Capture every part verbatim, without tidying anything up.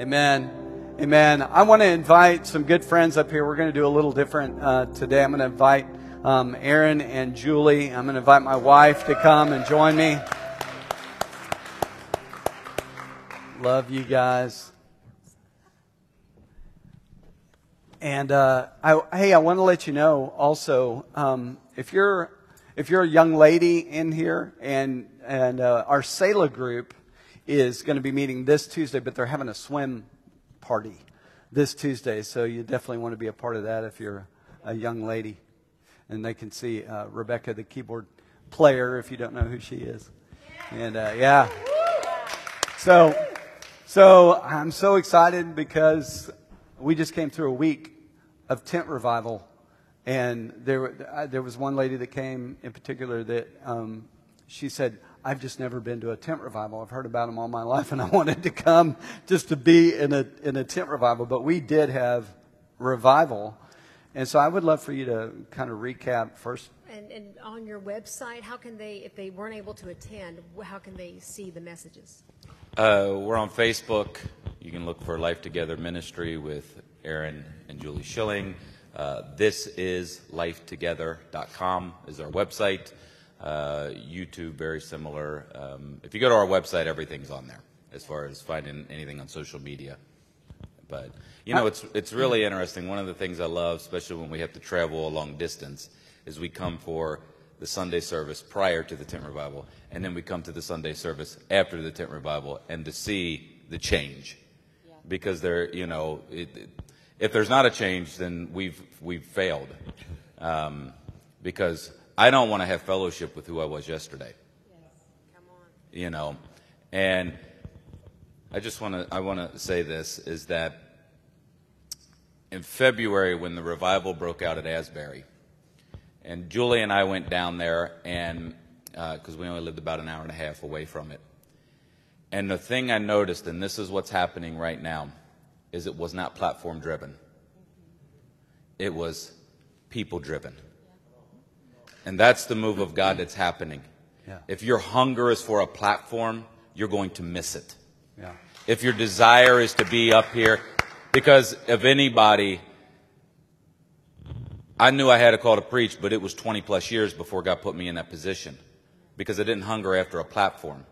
Amen. Amen. I want to invite some good friends up here. We're going to do a little different uh, today. I'm going to invite um, Aaron and Julie. I'm going to invite my wife to come and join me. Love you guys. And uh, I, hey, I want to let you know also, um, if you're if you're a young lady in here, and and uh, our Selah group is going to be meeting this Tuesday, but they're having a swim party this Tuesday, so you definitely want to be a part of that if you're a young lady. And they can see uh, Rebecca, the keyboard player, if you don't know who she is. And uh, yeah, so so I'm so excited because we just came through a week of tent revival, and there there was one lady that came in particular that um, she said, I've just never been to a tent revival. I've heard about them all my life, and I wanted to come just to be in a in a tent revival. But we did have revival, and so I would love for you to kind of recap first. And, and on your website, how can they, if they weren't able to attend, how can they see the messages? Uh, we're on Facebook. You can look for Life Together Ministry with Aaron and Julie Schilling. Uh, this is life together dot com is our website. Uh, YouTube, very similar. Um, if you go to our website, everything's on there as far as finding anything on social media. But, you know, it's, it's really interesting. One of the things I love, especially when we have to travel a long distance, is we come for the Sunday service prior to the tent revival, and then we come to the Sunday service after the tent revival, and to see the change. Because there, you know, it, it, if there's not a change, then we've we've failed. Um, because I don't want to have fellowship with who I was yesterday. Yes. Come on. You know, and I just want to I want to say this is that in February when the revival broke out at Asbury, and Julie and I went down there, and because uh, we only lived about an hour and a half away from it. And the thing I noticed, and this is what's happening right now, is it was not platform driven. It was people driven. And that's the move of God that's happening. Yeah. If your hunger is for a platform, you're going to miss it. Yeah. If your desire is to be up here, because if anybody, I knew I had a call to preach, but it was twenty plus years before God put me in that position because I didn't hunger after a platform.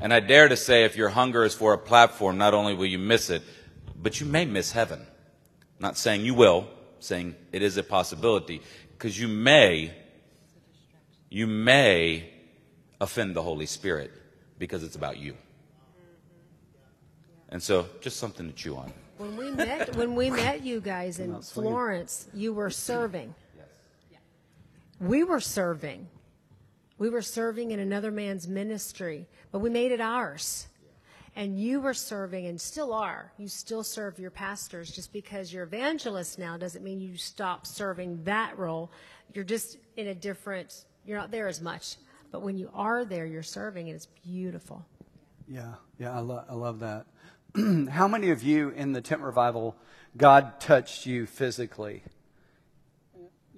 And I dare to say if your hunger is for a platform, not only will you miss it, but you may miss heaven. Not saying you will, saying it is a possibility. Because you may, you may offend the Holy Spirit because it's about you. And so just something to chew on. When we met, when we met you guys in Florence, you were serving. We were serving. We were serving in another man's ministry, but we made it ours. And you were serving and still are. You still serve your pastors. Just because you're evangelist now doesn't mean you stop serving that role. You're just in a different, you're not there as much. But when you are there, you're serving, and it's beautiful. Yeah, yeah, I, lo- I love that. How many of you in the tent revival, God touched you physically?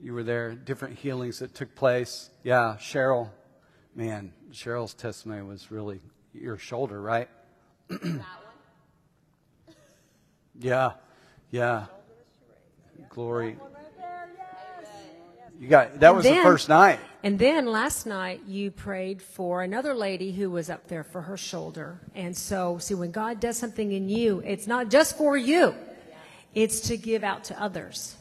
You were there, different healings that took place. Yeah, Cheryl. Man, Cheryl's testimony was really your shoulder, right? That one? Yeah, yeah. Glory. That one right there, yes. You got, that was then, the first night. And then last night you prayed for another lady who was up there for her shoulder. And so, see, when God does something in you, it's not just for you. It's to give out to others.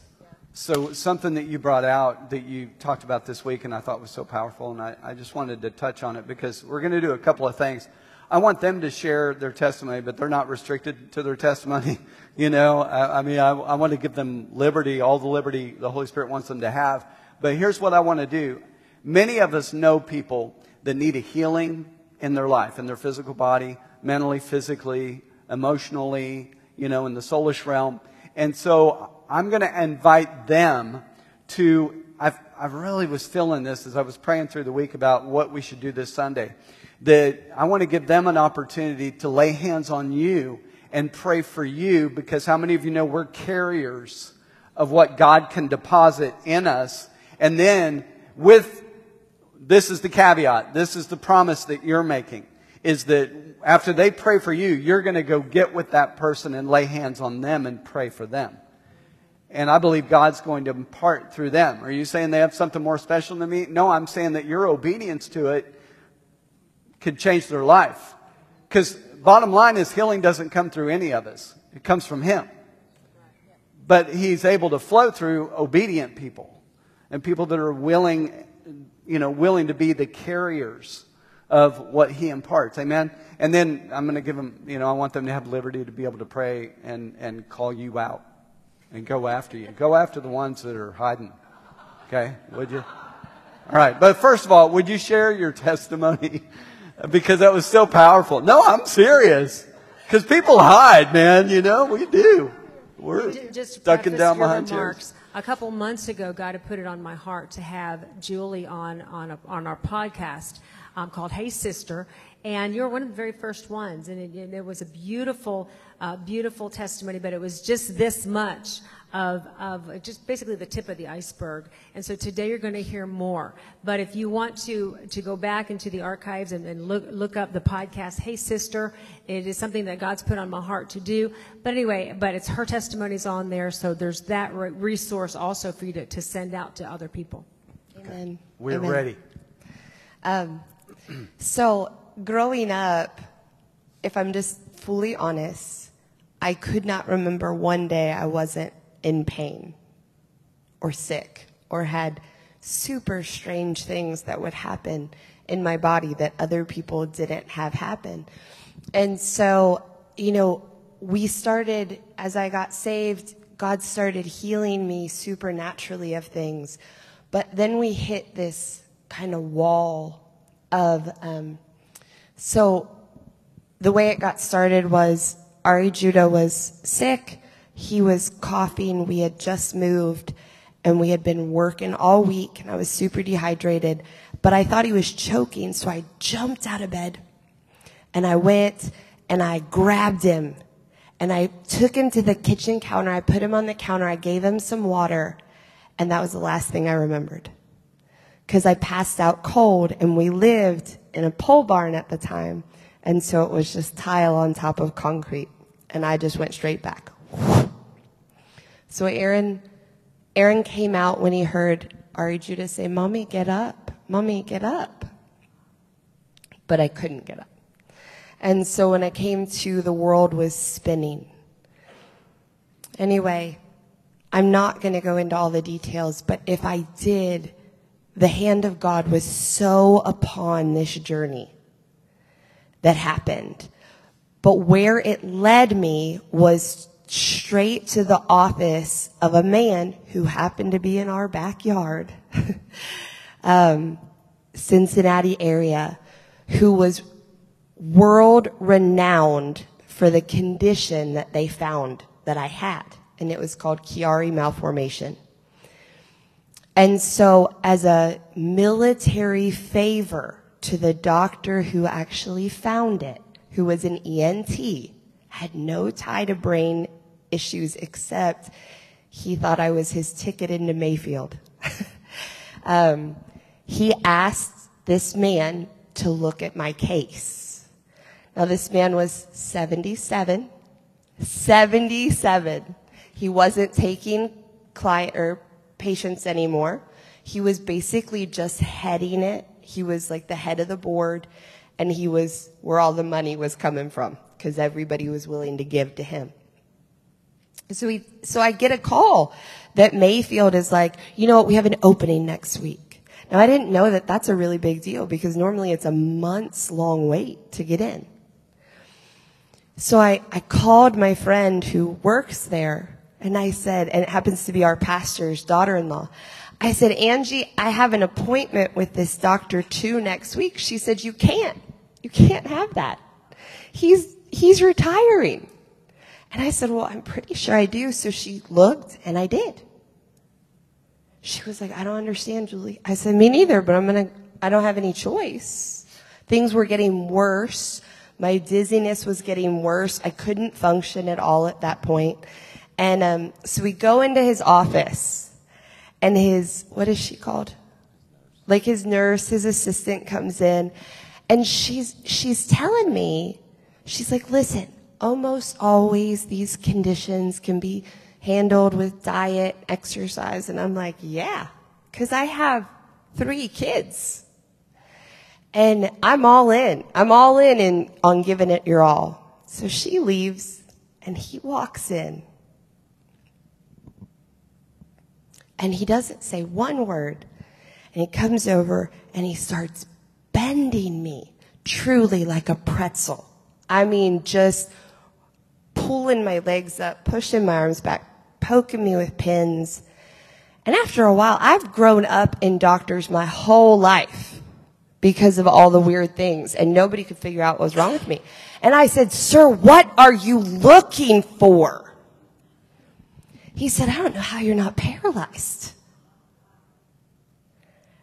So something that you brought out that you talked about this week and I thought was so powerful, and I, I just wanted to touch on it because we're going to do a couple of things. I want them to share their testimony, but they're not restricted to their testimony. You know, I, I mean, I, I want to give them liberty, all the liberty the Holy Spirit wants them to have. But here's what I want to do. Many of us know people that need a healing in their life, in their physical body, mentally, physically, emotionally, you know, in the soulish realm. And so I'm going to invite them to, I've, I really was feeling this as I was praying through the week about what we should do this Sunday, that I want to give them an opportunity to lay hands on you and pray for you, because how many of you know we're carriers of what God can deposit in us? And then with, this is the caveat, this is the promise that you're making, is that after they pray for you, you're going to go get with that person and lay hands on them and pray for them. And I believe God's going to impart through them. Are you saying they have something more special than me? No, I'm saying that your obedience to it could change their life. Because bottom line is healing doesn't come through any of us. It comes from Him. But He's able to flow through obedient people and people that are willing, you know, willing to be the carriers of what He imparts. Amen? And then I'm going to give them, you know, I want them to have liberty to be able to pray and, and call you out. And go after you. Go after the ones that are hiding. Okay? Would you? All right. But first of all, would you share your testimony? Because that was so powerful. No, I'm serious. Because people hide, man. You know, we do. We're just ducking down behind chairs. A couple months ago, God had put it on my heart to have Julie on on, a, on our podcast um, called Hey Sister. And you're one of the very first ones, and it, and it was a beautiful, uh, beautiful testimony, but it was just this much of, of just basically the tip of the iceberg. And so today you're going to hear more. But if you want to, to go back into the archives and, and look, look up the podcast, Hey Sister, it is something that God's put on my heart to do. But anyway, but it's her testimonies on there, so there's that re- resource also for you to, to send out to other people. Amen. Okay. We're Amen. ready. Um, so... Growing up, if I'm just fully honest, I could not remember one day I wasn't in pain or sick or had super strange things that would happen in my body that other people didn't have happen. And so, you know, we started, as I got saved, God started healing me supernaturally of things. But then we hit this kind of wall of, um, So the way it got started was Ari Judah was sick. He was coughing. We had just moved, and we had been working all week, and I was super dehydrated. But I thought he was choking, so I jumped out of bed, and I went, and I grabbed him, and I took him to the kitchen counter. I put him on the counter. I gave him some water, and that was the last thing I remembered because I passed out cold, and we lived in a pole barn at the time, and so it was just tile on top of concrete, and I just went straight back. So Aaron Aaron came out when he heard Ari Judah say, "Mommy, get up. Mommy, get up." But I couldn't get up. And so when I came to, the world was spinning. Anyway, I'm not going to go into all the details, but if I did, the hand of God was so upon this journey that happened. But where it led me was straight to the office of a man who happened to be in our backyard, um, Cincinnati area, who was world renowned for the condition that they found that I had. And it was called Chiari malformation. And so as a military favor to the doctor who actually found it, who was an E N T, had no tie to brain issues except he thought I was his ticket into Mayfield. um, he asked this man to look at my case. Now this man was seventy-seven. seventy-seven. He wasn't taking client or patients anymore. He was basically just heading it. He was like the head of the board, and he was where all the money was coming from because everybody was willing to give to him. So he, so I get a call that Mayfield is like, you know what, we have an opening next week. Now I didn't know that that's a really big deal because normally it's a month's long wait to get in. So I, I called my friend who works there. And I said, and it happens to be our pastor's daughter-in-law. I said, "Angie, I have an appointment with this doctor too next week." She said, "You can't. You can't have that. He's he's retiring." And I said, "Well, I'm pretty sure I do." So she looked, and I did. She was like, "I don't understand, Julie." I said, "Me neither, but I'm gonna. I don't have any choice." Things were getting worse. My dizziness was getting worse. I couldn't function at all at that point. And um, so we go into his office, and his, what is she called? Like his nurse, his assistant comes in, and she's she's telling me She's like, listen, almost always these conditions can be handled with diet, exercise. And I'm like, yeah, because I have three kids. And I'm all in. I'm all in, in on giving it your all. So she leaves, and he walks in. And he doesn't say one word. And he comes over, and he starts bending me, truly like a pretzel. I mean, just pulling my legs up, pushing my arms back, poking me with pins. And after a while, I've grown up in doctors my whole life because of all the weird things, and nobody could figure out what was wrong with me. And I said, sir, what are you looking for? He said, I don't know how you're not paralyzed.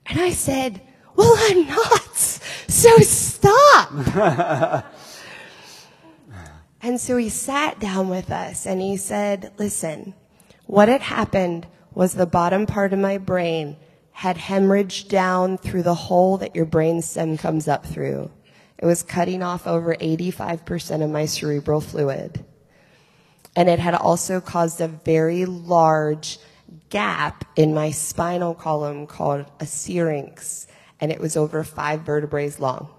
And I said, well, I'm not, so stop. And so he sat down with us, and he said, listen, what had happened was the bottom part of my brain had hemorrhaged down through the hole that your brain stem comes up through. It was cutting off over eighty-five percent of my cerebral fluid. And it had also caused a very large gap in my spinal column called a syrinx, and it was over five vertebrae long,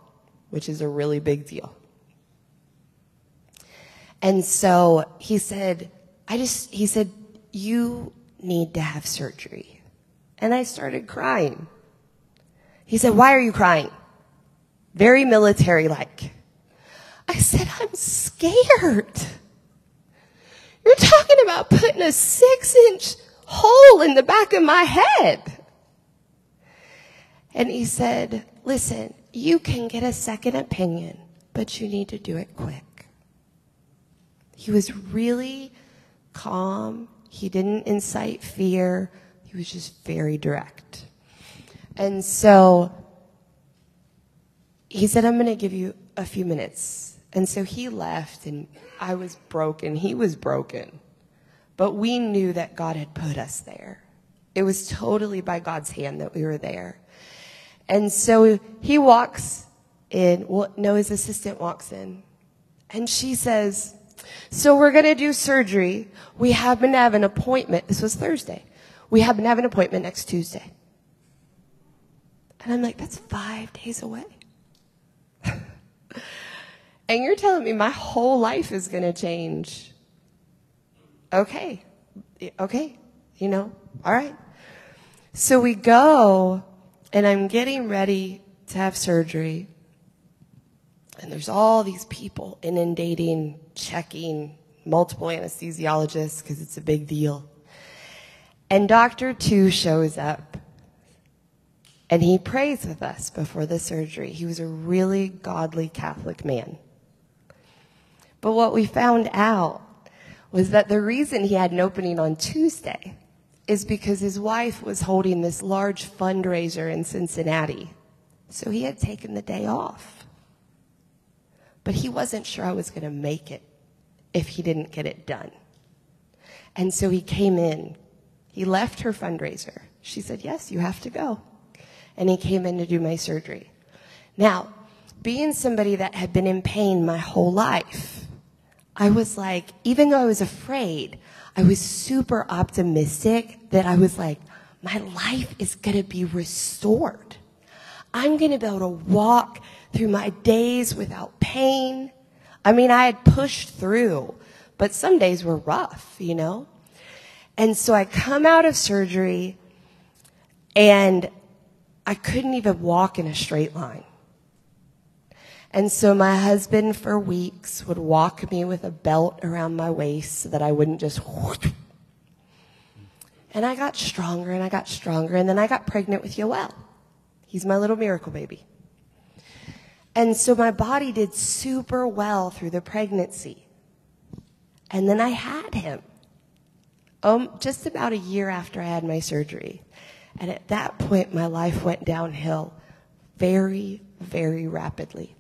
which is a really big deal. And so he said, I just, he said, you need to have surgery. And I started crying. He said, why are you crying? Very military-like. I said, I'm scared. You're talking about putting a six-inch hole in the back of my head. And he said, listen, you can get a second opinion, but you need to do it quick. He was really calm. He didn't incite fear. He was just very direct. And so he said, I'm going to give you a few minutes. And so he left, and I was broken. He was broken. But we knew that God had put us there. It was totally by God's hand that we were there. And so he walks in. Well, no, his assistant walks in. And she says, so we're going to do surgery. We happen to have an appointment. This was Thursday. We happen to have an appointment next Tuesday. And I'm like, that's five days away. And you're telling me my whole life is going to change. Okay. Okay. You know, all right. So we go, and I'm getting ready to have surgery. And there's all these people inundating, checking, multiple anesthesiologists, because it's a big deal. And Doctor Two shows up, and he prays with us before the surgery. He was a really godly Catholic man. But what we found out was that the reason he had an opening on Tuesday is because his wife was holding this large fundraiser in Cincinnati. So he had taken the day off. But he wasn't sure I was going to make it if he didn't get it done. And so he came in. He left her fundraiser. She said, yes, you have to go. And he came in to do my surgery. Now, being somebody that had been in pain my whole life, I was like, even though I was afraid, I was super optimistic that I was like, my life is going to be restored. I'm going to be able to walk through my days without pain. I mean, I had pushed through, but some days were rough, you know? And so I come out of surgery, and I couldn't even walk in a straight line. And so my husband, for weeks, would walk me with a belt around my waist so that I wouldn't just... And I got stronger, and I got stronger, and then I got pregnant with Yoel. He's my little miracle baby. And so my body did super well through the pregnancy. And then I had him um, just about a year after I had my surgery. And at that point, my life went downhill very, very rapidly.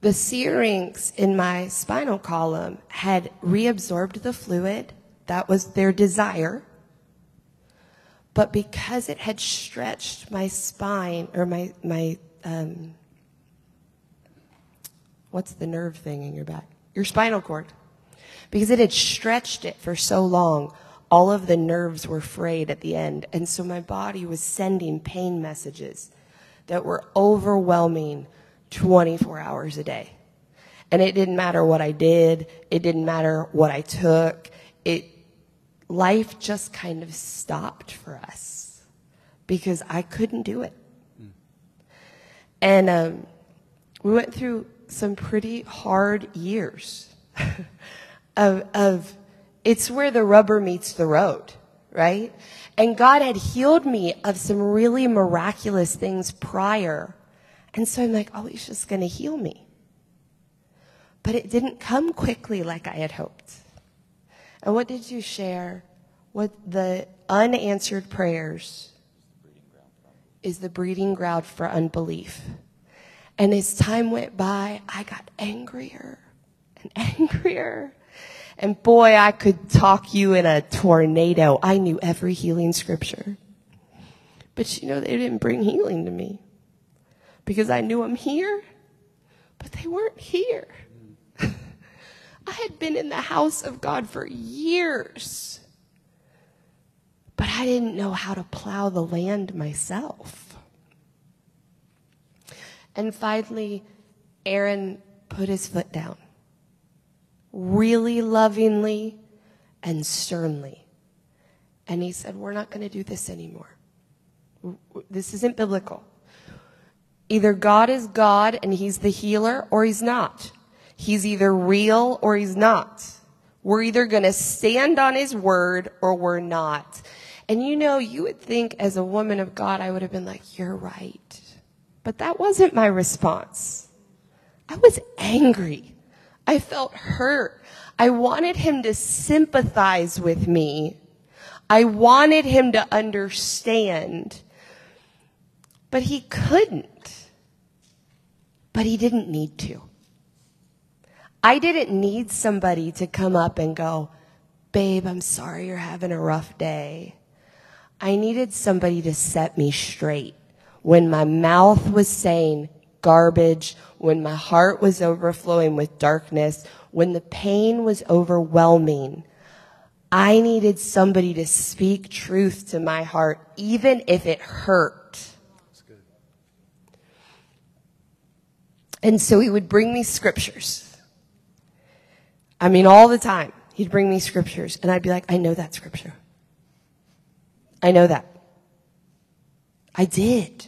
The syrinx in my spinal column had reabsorbed the fluid. That was their desire. But because it had stretched my spine, or my, my um, what's the nerve thing in your back? Your spinal cord. Because it had stretched it for so long, all of the nerves were frayed at the end. And so my body was sending pain messages that were overwhelming twenty-four hours a day. And it didn't matter what I did. It didn't matter what I took. It, life just kind of stopped for us because I couldn't do it. Mm. And um, we went through some pretty hard years of, of, it's where the rubber meets the road, right? And God had healed me of some really miraculous things prior. And so I'm like, oh, he's just going to heal me. But it didn't come quickly like I had hoped. And what did you share? What the unanswered prayers is the breeding ground for unbelief. And as time went by, I got angrier and angrier. And boy, I could talk you in a tornado. I knew every healing scripture. But you know, they didn't bring healing to me. Because I knew I'm here, but they weren't here. I had been in the house of God for years, but I didn't know how to plow the land myself. And finally, Aaron put his foot down, really lovingly and sternly. And he said, we're not going to do this anymore. This isn't biblical. Either God is God and he's the healer, or he's not. He's either real or he's not. We're either going to stand on his word or we're not. And you know, you would think as a woman of God, I would have been like, you're right. But that wasn't my response. I was angry. I felt hurt. I wanted him to sympathize with me. I wanted him to understand. But he couldn't. But he didn't need to. I didn't need somebody to come up and go, babe, I'm sorry you're having a rough day. I needed somebody to set me straight. When my mouth was saying garbage, when my heart was overflowing with darkness, when the pain was overwhelming, I needed somebody to speak truth to my heart, even if it hurt. That's good. And so he would bring me scriptures. I mean, all the time, he'd bring me scriptures, and I'd be like, I know that scripture. I know that. I did.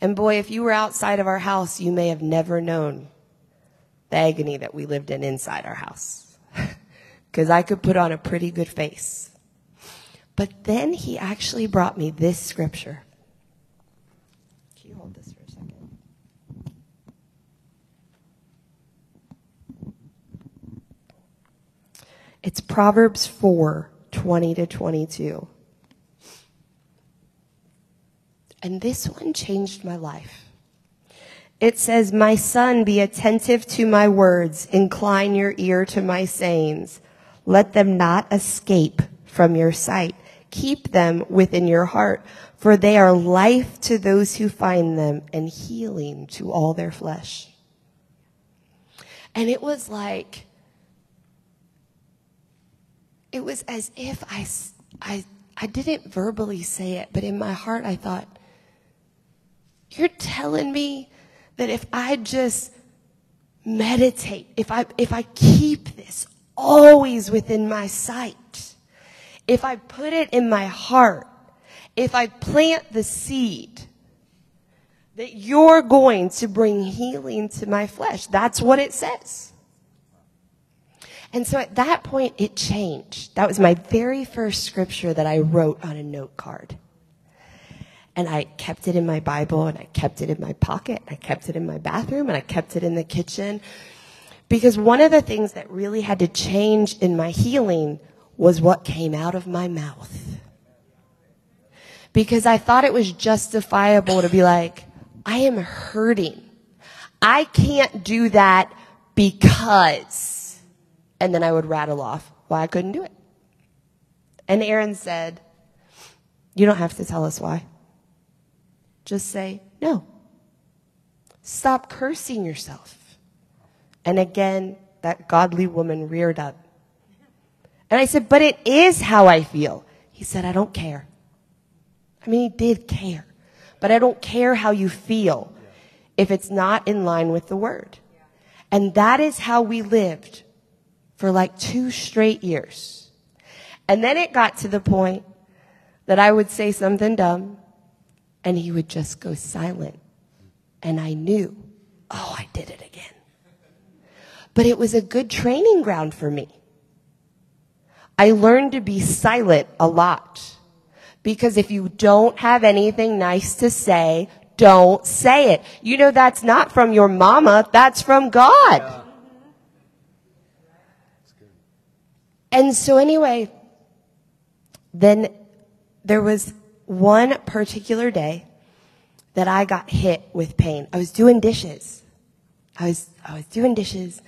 And boy, if you were outside of our house, you may have never known the agony that we lived in inside our house. Because I could put on a pretty good face. But then he actually brought me this scripture. Can you hold this for a second? It's Proverbs four, twenty to twenty-two. And this one changed my life. It says, my son, be attentive to my words. Incline your ear to my sayings. Let them not escape from your sight. Keep them within your heart, for they are life to those who find them and healing to all their flesh. And it was like, it was as if I, I, I didn't verbally say it, but in my heart I thought, you're telling me that if I just meditate, if I, if I keep this always within my sight, if I put it in my heart, if I plant the seed, that you're going to bring healing to my flesh. That's what it says. And so at that point, it changed. That was my very first scripture that I wrote on a note card. And I kept it in my Bible, and I kept it in my pocket, and I kept it in my bathroom, and I kept it in the kitchen. Because one of the things that really had to change in my healing was what came out of my mouth. Because I thought it was justifiable to be like, I am hurting. I can't do that because... And then I would rattle off why I couldn't do it. And Aaron said, You don't have to tell us why. Just say no. Stop cursing yourself. And again, that godly woman reared up. And I said, but it is how I feel. He said, I don't care. I mean, he did care. But I don't care how you feel if it's not in line with the word. And that is how we lived for like two straight years. And then it got to the point that I would say something dumb and he would just go silent. And I knew, oh, I did it again. But it was a good training ground for me. I learned to be silent a lot. Because if you don't have anything nice to say, don't say it. You know, that's not from your mama. That's from God. Yeah. And so anyway, then there was one particular day that I got hit with pain. I was doing dishes. I was, I was doing dishes.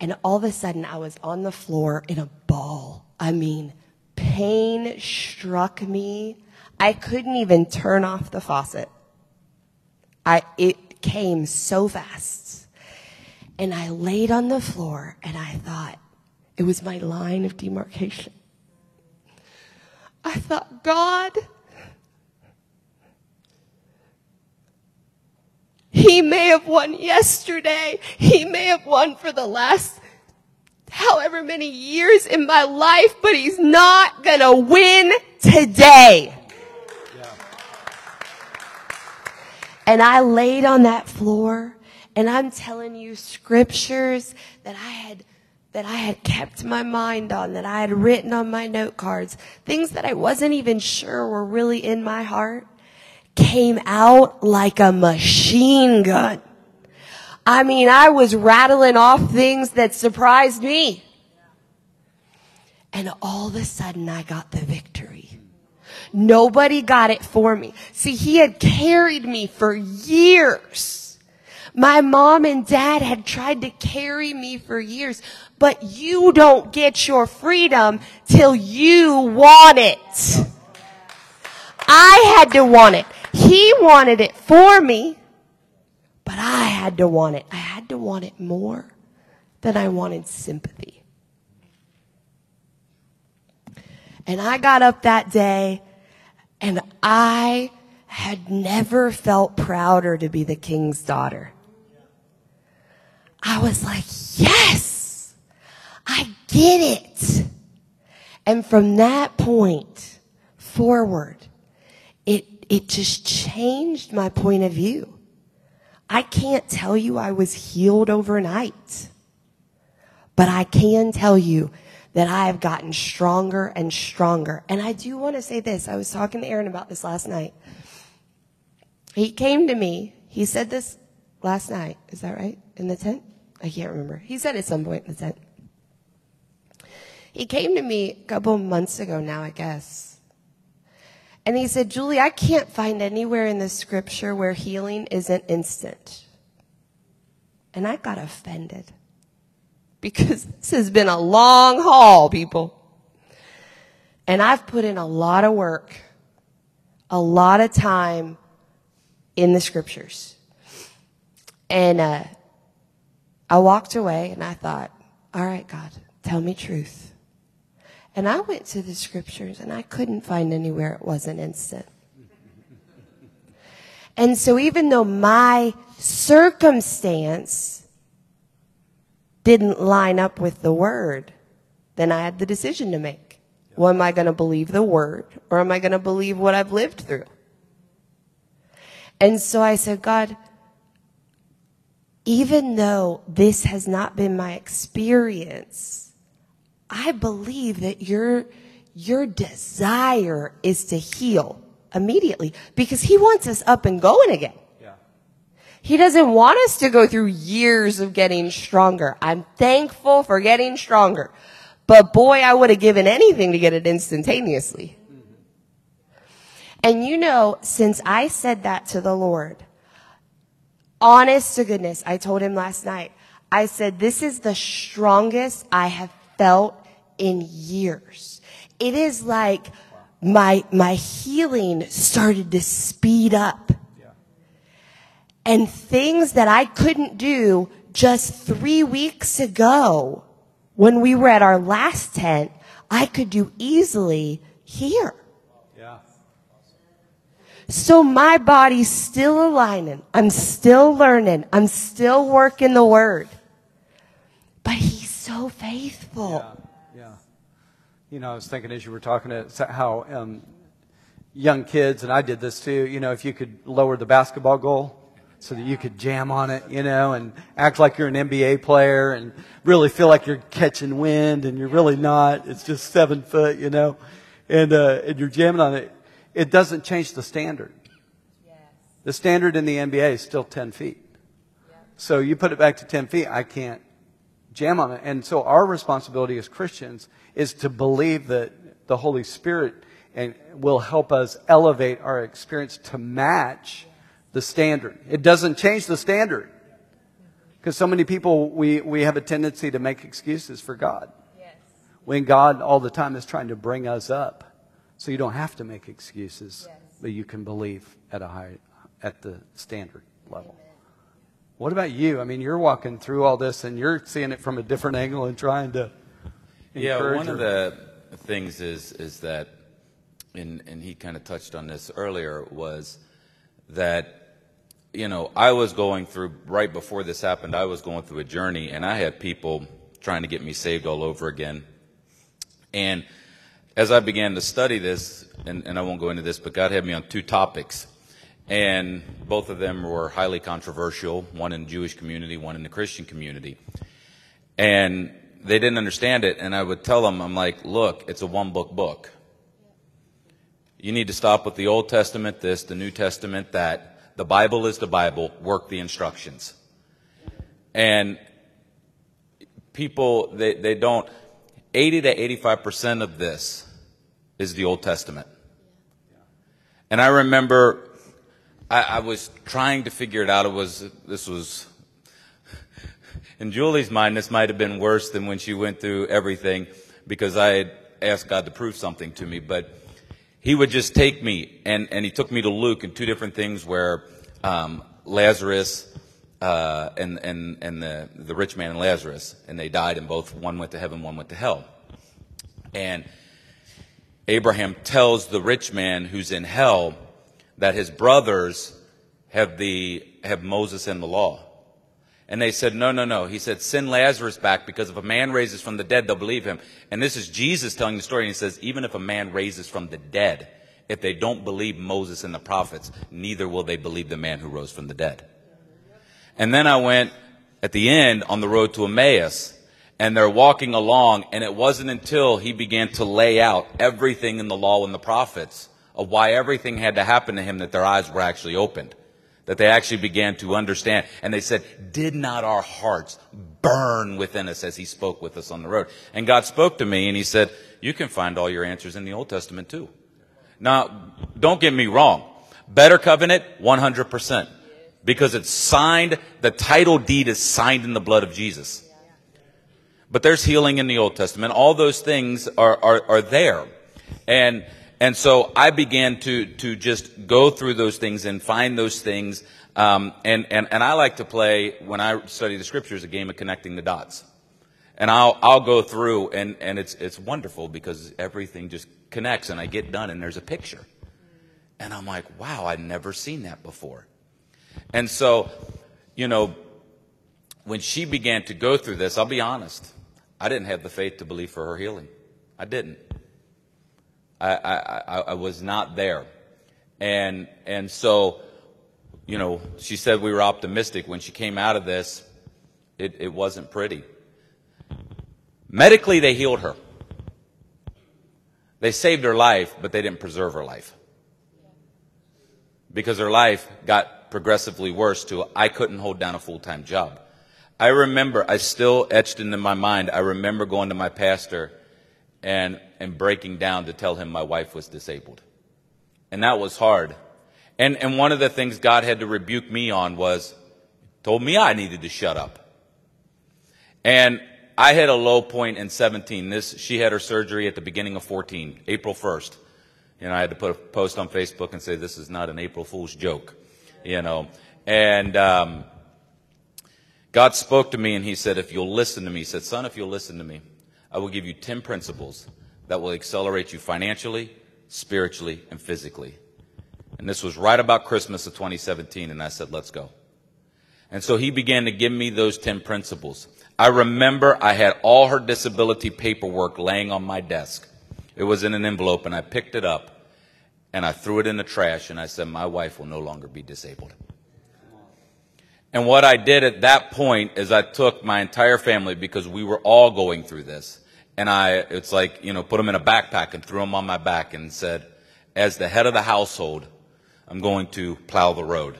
And all of a sudden, I was on the floor in a ball. I mean, pain struck me. I couldn't even turn off the faucet. I, it came so fast. And I laid on the floor, and I thought, it was my line of demarcation. I thought, God, He may have won yesterday. He may have won for the last however many years in my life, but He's not going to win today. Yeah. And I laid on that floor, and I'm telling you scriptures that I had that I had kept my mind on, that I had written on my note cards, things that I wasn't even sure were really in my heart, came out like a machine gun. I mean, I was rattling off things that surprised me. And all of a sudden, I got the victory. Nobody got it for me. See, He had carried me for years. My mom and dad had tried to carry me for years. But you don't get your freedom till you want it. I had to want it. He wanted it for me. But I had to want it. I had to want it more than I wanted sympathy. And I got up that day, and I had never felt prouder to be the king's daughter. I was like, yes, I get it. And from that point forward, it, it just changed my point of view. I can't tell you I was healed overnight, but I can tell you that I have gotten stronger and stronger. And I do want to say this. I was talking to Aaron about this last night. He came to me. He said this last night. Is that right? In the tent? I can't remember. He said at some point in the tent. He came to me a couple months ago now, I guess. And he said, Julie, I can't find anywhere in the scripture where healing isn't instant. And I got offended because this has been a long haul, people. And I've put in a lot of work, a lot of time in the scriptures. And uh, I walked away and I thought, all right, God, tell me truth. And I went to the scriptures, and I couldn't find anywhere it wasn't instant. And so even though my circumstance didn't line up with the word, then I had the decision to make. Well, am I going to believe the word, or am I going to believe what I've lived through? And so I said, God, even though this has not been my experience, I believe that your, your desire is to heal immediately because He wants us up and going again. Yeah. He doesn't want us to go through years of getting stronger. I'm thankful for getting stronger, but boy, I would have given anything to get it instantaneously. Mm-hmm. And you know, since I said that to the Lord, honest to goodness, I told Him last night, I said, this is the strongest I have felt in years. It is like my my healing started to speed up. Yeah. And things that I couldn't do just three weeks ago when we were at our last tent, I could do easily here. Yeah. So my body's still aligning. I'm still learning. I'm still working the word. But he's so faithful. Yeah. Yeah. You know, I was thinking as you were talking to how um, young kids, and I did this too, you know, if you could lower the basketball goal so that you could jam on it, you know, and act like you're an N B A player and really feel like you're catching wind and you're really not. It's just seven foot, you know, and, uh, and you're jamming on it. It doesn't change the standard. Yes. The standard in the N B A is still ten feet. Yep. So you put it back to ten feet, I can't jam on it. And so our responsibility as Christians is to believe that the Holy Spirit and will help us elevate our experience to match the standard. It doesn't change the standard. Because so many people, we, we have a tendency to make excuses for God. Yes. When God all the time is trying to bring us up. So you don't have to make excuses, yes. But you can believe at a high, at the standard level. Amen. What about you? I mean, you're walking through all this and you're seeing it from a different angle and trying to yeah, encourage. Yeah, one her. of the things is is that, and, and he kind of touched on this earlier, was that, you know, I was going through, right before this happened, I was going through a journey and I had people trying to get me saved all over again. And as I began to study this, and, and I won't go into this, but God had me on two topics. And both of them were highly controversial, one in the Jewish community, one in the Christian community. And they didn't understand it. And I would tell them, I'm like, look, it's a one-book book. You need to stop with the Old Testament this, the New Testament that. The Bible is the Bible. Work the instructions. And people, they, they don't... eighty to eighty-five percent of this is the Old Testament. And I remember I, I was trying to figure it out. It was, this was, in Julie's mind, this might have been worse than when she went through everything, because I had asked God to prove something to me. But he would just take me, and, and he took me to Luke and two different things where um, Lazarus... Uh, and and and the the rich man and Lazarus, and they died, and both, one went to heaven, one went to hell. And Abraham tells the rich man who's in hell that his brothers have the have Moses and the law, and they said no, no, no. He said, send Lazarus back, because if a man raises from the dead, they'll believe him. And this is Jesus telling the story, and he says, even if a man raises from the dead, if they don't believe Moses and the prophets, neither will they believe the man who rose from the dead. And then I went at the end on the road to Emmaus, and they're walking along, and it wasn't until he began to lay out everything in the law and the prophets of why everything had to happen to him that their eyes were actually opened, that they actually began to understand. And they said, did not our hearts burn within us as he spoke with us on the road? And God spoke to me, and he said, you can find all your answers in the Old Testament too. Now, don't get me wrong. Better covenant, one hundred percent. Because it's signed, the title deed is signed in the blood of Jesus. But there's healing in the Old Testament. All those things are, are, are there. And, and so I began to, to just go through those things and find those things. Um, and, and, and I like to play, when I study the scriptures, a game of connecting the dots. And I'll, I'll go through, and, and it's, it's wonderful because everything just connects, and I get done and there's a picture. And I'm like, wow, I've never seen that before. And so, you know, when she began to go through this, I'll be honest, I didn't have the faith to believe for her healing. I didn't. I, I, I was not there. And, and so, you know, she said we were optimistic. When she came out of this, it, it wasn't pretty. Medically, they healed her. They saved her life, but they didn't preserve her life. Because her life got progressively worse to I couldn't hold down a full-time job. I remember, I still etched into my mind, I remember going to my pastor and, and breaking down to tell him my wife was disabled. And that was hard. And, and one of the things God had to rebuke me on was, told me I needed to shut up. And I had a low point in seventeen. This, she had her surgery at the beginning of fourteen, April first. You know, I had to put a post on Facebook and say, this is not an April Fool's joke, you know. And um, God spoke to me and he said, if you'll listen to me, he said, son, if you'll listen to me, I will give you ten principles that will accelerate you financially, spiritually, and physically. And this was right about Christmas of twenty seventeen, and I said, let's go. And so he began to give me those ten principles. I remember I had all her disability paperwork laying on my desk. It was in an envelope, and I picked it up, and I threw it in the trash, and I said, my wife will no longer be disabled. And what I did at that point is I took my entire family, because we were all going through this, and I, it's like, you know, put them in a backpack and threw them on my back and said, as the head of the household, I'm going to plow the road.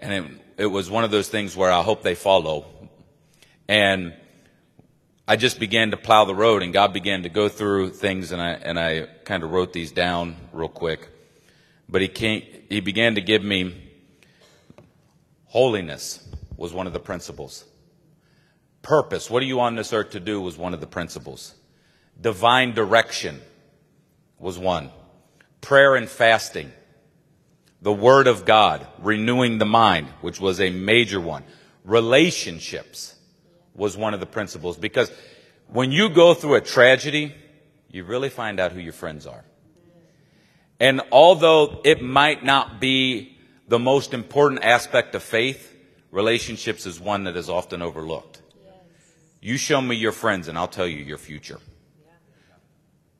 And it, it was one of those things where I hope they follow. And I just began to plow the road, and God began to go through things, and I and I kind of wrote these down real quick. But he came, he began to give me, holiness was one of the principles. Purpose, what are you on this earth to do, was one of the principles. Divine direction was one. Prayer and fasting. The Word of God, renewing the mind, which was a major one. Relationships was one of the principles. Because when you go through a tragedy, you really find out who your friends are. And although it might not be the most important aspect of faith, relationships is one that is often overlooked. Yes. You show me your friends and I'll tell you your future. Yeah.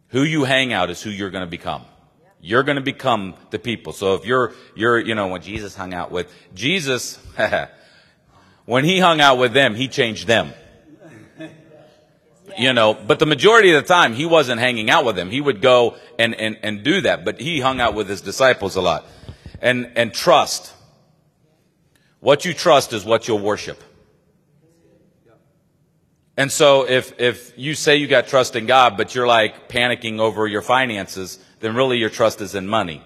Who you hang out is who you're going to become. Yeah. You're going to become the people. So if you're, you're, you know, when Jesus hung out with Jesus, when he hung out with them, he changed them. Yes. You know, but the majority of the time he wasn't hanging out with them. He would go and, and, and do that, but he hung out with his disciples a lot. And, and trust. What you trust is what you'll worship. And so if, if you say you got trust in God, but you're like panicking over your finances, then really your trust is in money.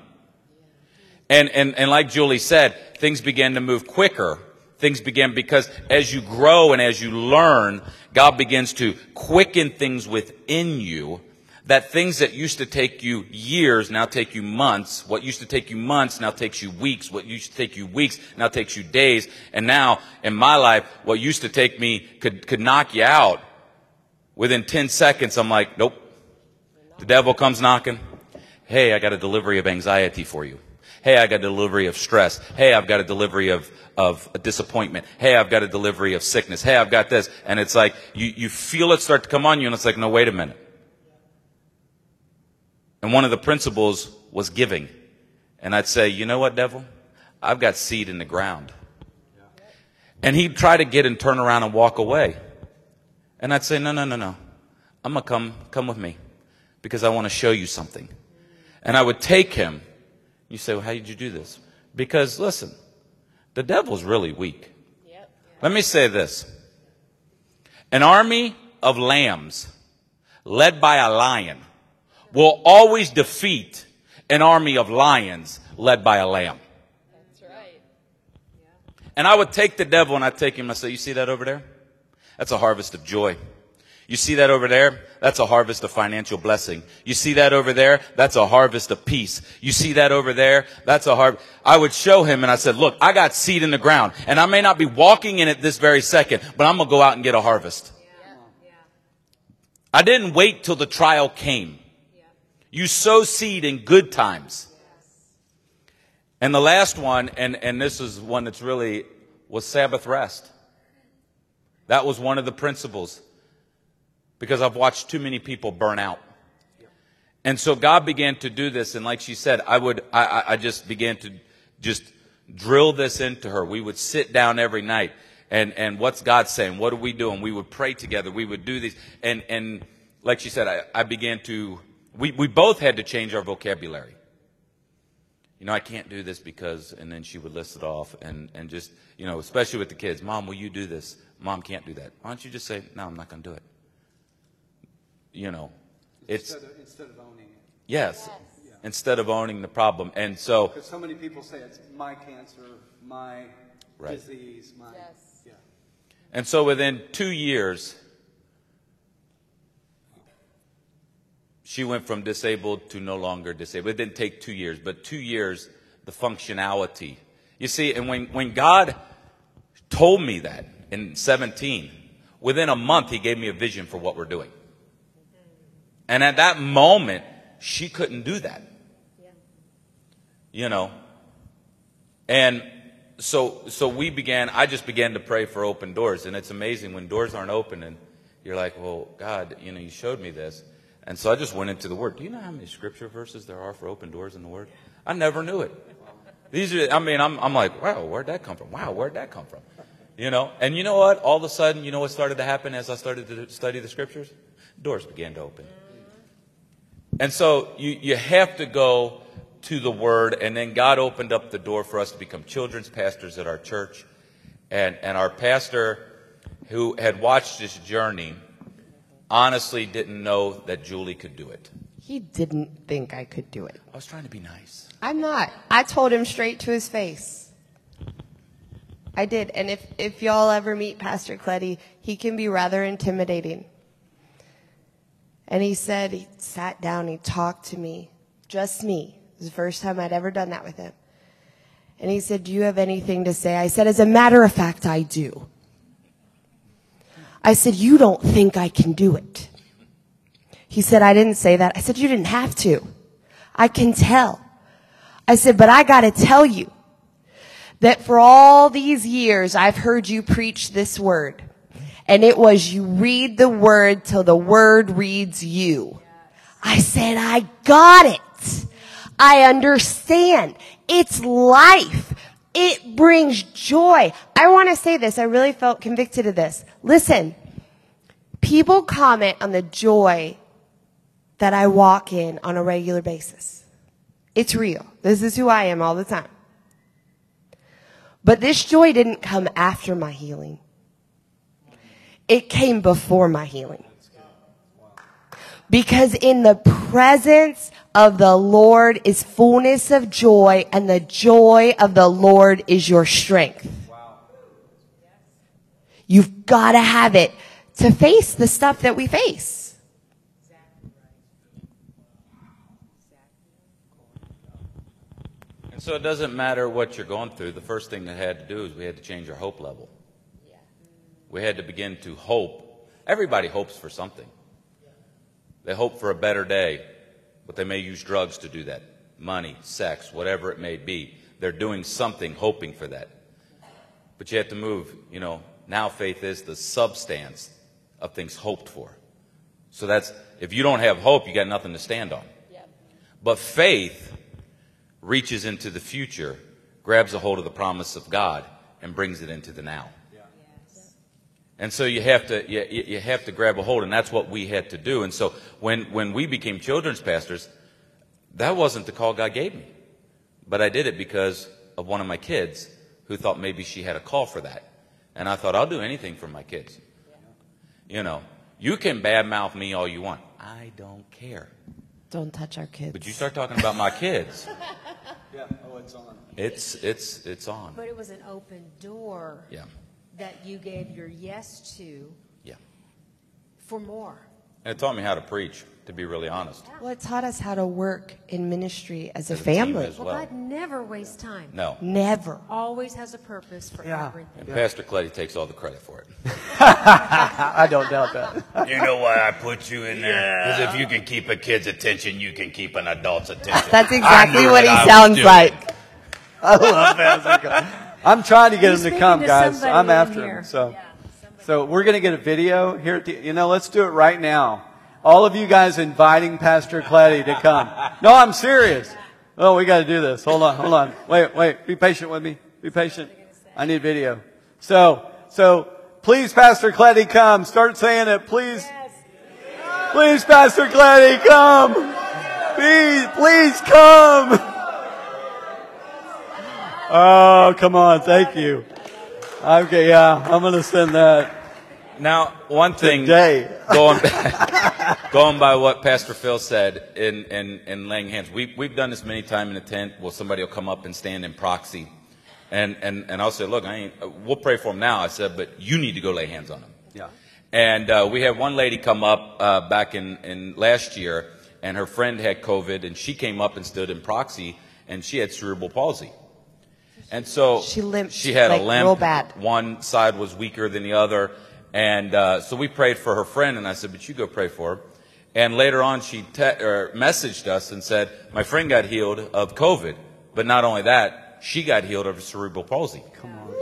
And, and, and like Julie said, things begin to move quicker. Things begin, because as you grow and as you learn, God begins to quicken things within you. That things that used to take you years now take you months. What used to take you months now takes you weeks. What used to take you weeks now takes you days. And now, in my life, what used to take me could, could knock you out. Within ten seconds, I'm like, nope. The devil comes knocking. Hey, I got a delivery of anxiety for you. Hey, I got a delivery of stress. Hey, I've got a delivery of, of disappointment. Hey, I've got a delivery of sickness. Hey, I've got this. And it's like, you, you feel it start to come on you, and it's like, no, wait a minute. And one of the principles was giving. And I'd say, you know what, devil? I've got seed in the ground. And he'd try to get and turn around and walk away. And I'd say, no, no, no, no. I'm going to come, come with me, because I want to show you something. And I would take him. You say, well, how did you do this? Because, listen, the devil's really weak. Yep. Let me say this. An army of lambs led by a lion will always defeat an army of lions led by a lamb. That's right. Yeah. And I would take the devil and I'd take him and I'd say, you see that over there? That's a harvest of joy. You see that over there? That's a harvest of financial blessing. You see that over there? That's a harvest of peace. You see that over there? That's a harvest. I would show him and I said, look, I got seed in the ground and I may not be walking in it this very second, but I'm going to go out and get a harvest. Yeah. Yeah. I didn't wait till the trial came. You sow seed in good times. And the last one, and, and this is one that's really, was Sabbath rest. That was one of the principles. Because I've watched too many people burn out. And so God began to do this. And like she said, I would, I, I just began to just drill this into her. We would sit down every night. And, and what's God saying? What are we doing? We would pray together. We would do these. And, and like she said, I, I began to... We, we both had to change our vocabulary. You know, I can't do this because, and then she would list it off and, and just, you know, especially with the kids. Mom, will you do this? Mom can't do that. Why don't you just say, no, I'm not going to do it. You know, it's. Instead of, instead of owning it. Yes, yes. Yeah. Instead of owning the problem. And so. Because so many people say it's my cancer, my right. disease, my. Yes. Yeah. And so within two years. she went from disabled to no longer disabled. It didn't take two years, but two years, the functionality. You see, and when, when God told me that in seventeen, within a month, he gave me a vision for what we're doing. And at that moment, she couldn't do that. Yeah. You know. And so so we began, I just began to pray for open doors. And it's amazing when doors aren't open and you're like, well, God, you know, you showed me this. And so I just went into the Word. Do you know how many scripture verses there are for open doors in the Word? I never knew it. These are, I mean, I'm, I'm like, wow, where'd that come from? Wow, where'd that come from? You know, and you know what? All of a sudden, you know what started to happen as I started to study the scriptures? Doors began to open. And so you, you have to go to the Word, and then God opened up the door for us to become children's pastors at our church. And, and our pastor, who had watched this journey, honestly didn't know that Julie could do it. He didn't think I could do it. I was trying to be nice. I'm not. I told him straight to his face. I did. And if, if y'all ever meet Pastor Cletty, he can be rather intimidating. And he said, he sat down, he talked to me, just me. It was the first time I'd ever done that with him. And he said, do you have anything to say? I said, as a matter of fact, I do. I said, you don't think I can do it. He said, I didn't say that. I said, you didn't have to. I can tell. I said, but I got to tell you that for all these years, I've heard you preach this word. And it was, you read the word till the word reads you. I said, I got it. I understand. It's life. It brings joy. I want to say this. I really felt convicted of this. Listen, people comment on the joy that I walk in on a regular basis. It's real. This is who I am all the time. But this joy didn't come after my healing. It came before my healing. Because in the presence of the Lord is fullness of joy, and the joy of the Lord is your strength. Wow. You've got to have it to face the stuff that we face. And so it doesn't matter what you're going through. The first thing that I had to do is we had to change our hope level. We had to begin to hope. Everybody hopes for something. They hope for a better day, but they may use drugs to do that. Money, sex, whatever it may be. They're doing something hoping for that. But you have to move, you know, now faith is the substance of things hoped for. So that's, if you don't have hope, you got nothing to stand on. Yep. But faith reaches into the future, grabs a hold of the promise of God, and brings it into the now. And so you have to you, you have to grab a hold, and that's what we had to do. And so when when we became children's pastors, that wasn't the call God gave me, but I did it because of one of my kids who thought maybe she had a call for that, and I thought I'll do anything for my kids. Yeah. You know, you can badmouth me all you want, I don't care. Don't touch our kids. But you start talking about my kids. Yeah, oh, it's on. It's it's it's on. But it was an open door. Yeah. That you gave your yes to, yeah, for more. And it taught me how to preach, to be really honest. Well, it taught us how to work in ministry as, as a family. As well. Well, God never wastes time. No. Never. Always has a purpose for, yeah, everything. And yeah. Pastor Cletty takes all the credit for it. I don't doubt that. You know why I put you in there? Because yeah. If you can keep a kid's attention, you can keep an adult's attention. That's exactly what he I sounds like. I love Pastor Cletty. I'm trying to get He's him to come, to guys. I'm after here. him. So, yeah, so we're going to get a video here. At the, you know, let's do it right now. All of you guys inviting Pastor Cletty to come. No, I'm serious. Oh, we got to do this. Hold on, hold on. Wait, wait. Be patient with me. Be patient. I need video. So, so please, Pastor Cletty, come. Start saying it, please. Yes. Please, Pastor Cletty, come. Please, please come. Oh, come on. Thank you. Okay, yeah, I'm going to send that. Now, one thing, today. going, back, going by what Pastor Phil said in, in, in laying hands, we, we've done this many times in a tent. Well, somebody will come up and stand in proxy, and, and, and I'll say, look, I ain't, we'll pray for him now. I said, but you need to go lay hands on him. Yeah. And uh, we had one lady come up uh, back in, in last year, and her friend had COVID, and she came up and stood in proxy, and she had cerebral palsy. And so she, limped, she had like, a limp. Real bad. One side was weaker than the other. And uh, so we prayed for her friend, and I said, but you go pray for her. And later on, she te- er, messaged us and said, my friend got healed of COVID, but not only that, she got healed of cerebral palsy. Come on.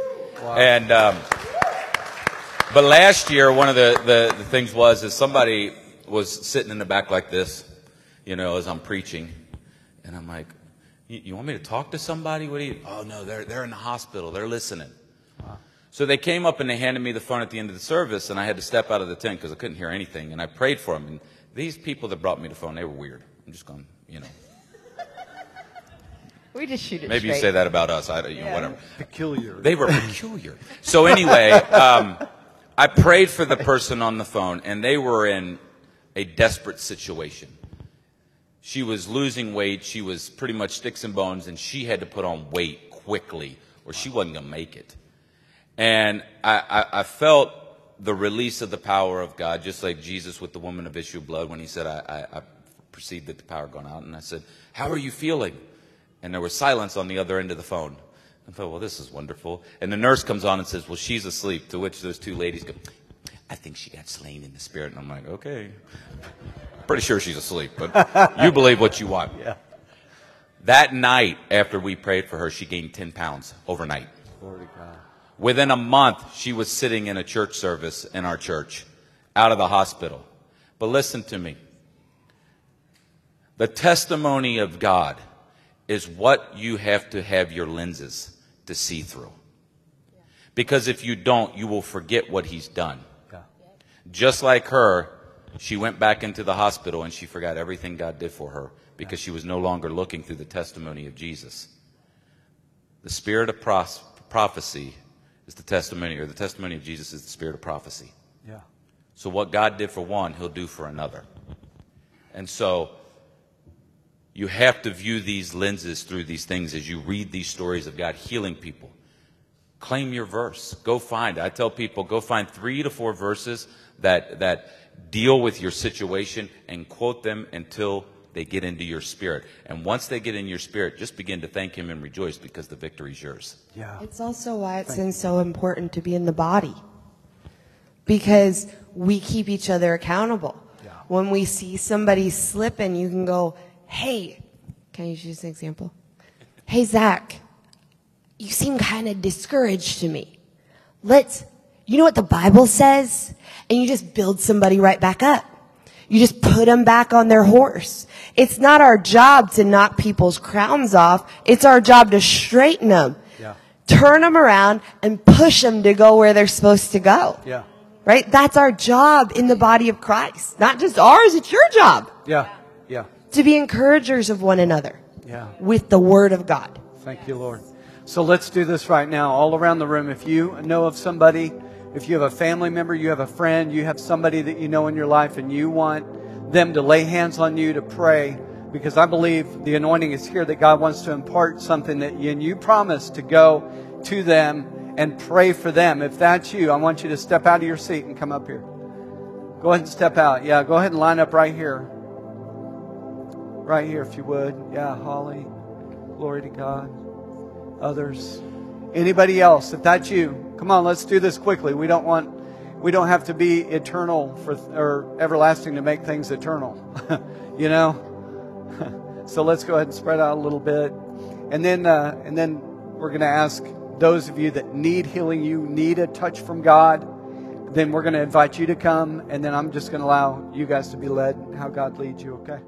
Wow. And, um, but last year, one of the, the, the things was is somebody was sitting in the back like this, you know, as I'm preaching. And I'm like, you want me to talk to somebody? What do you? Oh, no, they're, they're in the hospital. They're listening. Wow. So they came up and they handed me the phone at the end of the service, and I had to step out of the tent because I couldn't hear anything, and I prayed for them. And these people that brought me the phone, they were weird. I'm just going, you know. We just shoot it Maybe straight. You say that about us. I don't, you yeah. know, whatever. Peculiar. They were peculiar. So anyway, um, I prayed for the person on the phone, and they were in a desperate situation. She was losing weight. She was pretty much sticks and bones, and she had to put on weight quickly, or she wasn't going to make it. And I, I, I felt the release of the power of God, just like Jesus with the woman of issue of blood when he said, I, I, I perceived that the power had gone out. And I said, how are you feeling? And there was silence on the other end of the phone. I thought, well, this is wonderful. And the nurse comes on and says, well, she's asleep, to which those two ladies go, I think she got slain in the spirit. And I'm like, okay. Pretty sure she's asleep, but you believe what you want. Yeah. That night after we prayed for her, she gained ten pounds overnight. Glory to God. Within a month, she was sitting in a church service in our church, out of the hospital. But listen to me. The testimony of God is what you have to have your lenses to see through. Because if you don't, you will forget what he's done. Yeah. Just like her, she went back into the hospital and she forgot everything God did for her because she was no longer looking through the testimony of Jesus. The spirit of pros- prophecy is the testimony, or the testimony of Jesus is the spirit of prophecy. Yeah. So what God did for one, he'll do for another. And so you have to view these lenses through these things as you read these stories of God healing people. Claim your verse. Go find. I tell people, go find three to four verses that that deal with your situation and quote them until they get into your spirit. And once they get in your spirit, just begin to thank him and rejoice because the victory is yours. Yeah. It's also why it's been so important to be in the body, because we keep each other accountable. Yeah. When we see somebody slipping, you can go, hey, can I use just an example? Hey, Zach, you seem kind of discouraged to me. Let's, you know what the Bible says? And you just build somebody right back up. You just put them back on their horse. It's not our job to knock people's crowns off. It's our job to straighten them, yeah. turn them around, and push them to go where they're supposed to go. Yeah. Right? That's our job in the body of Christ. Not just ours. It's your job. Yeah. Yeah. To be encouragers of one another. Yeah. With the word of God. Thank you, Lord. So let's do this right now, all around the room. If you know of somebody, if you have a family member, you have a friend, you have somebody that you know in your life and you want them to lay hands on you to pray, because I believe the anointing is here that God wants to impart something that you, and you promise to go to them and pray for them. If that's you, I want you to step out of your seat and come up here. Go ahead and step out. Yeah, go ahead and line up right here. Right here, if you would. Yeah, Holly. Glory to God. Others, anybody else, if that's you, come on, let's do this quickly. We don't want, we don't have to be eternal for or everlasting to make things eternal, you know. So let's go ahead and spread out a little bit, and then uh, and then we're going to ask those of you that need healing, you need a touch from God, then we're going to invite you to come, and then I'm just going to allow you guys to be led how God leads you. Okay.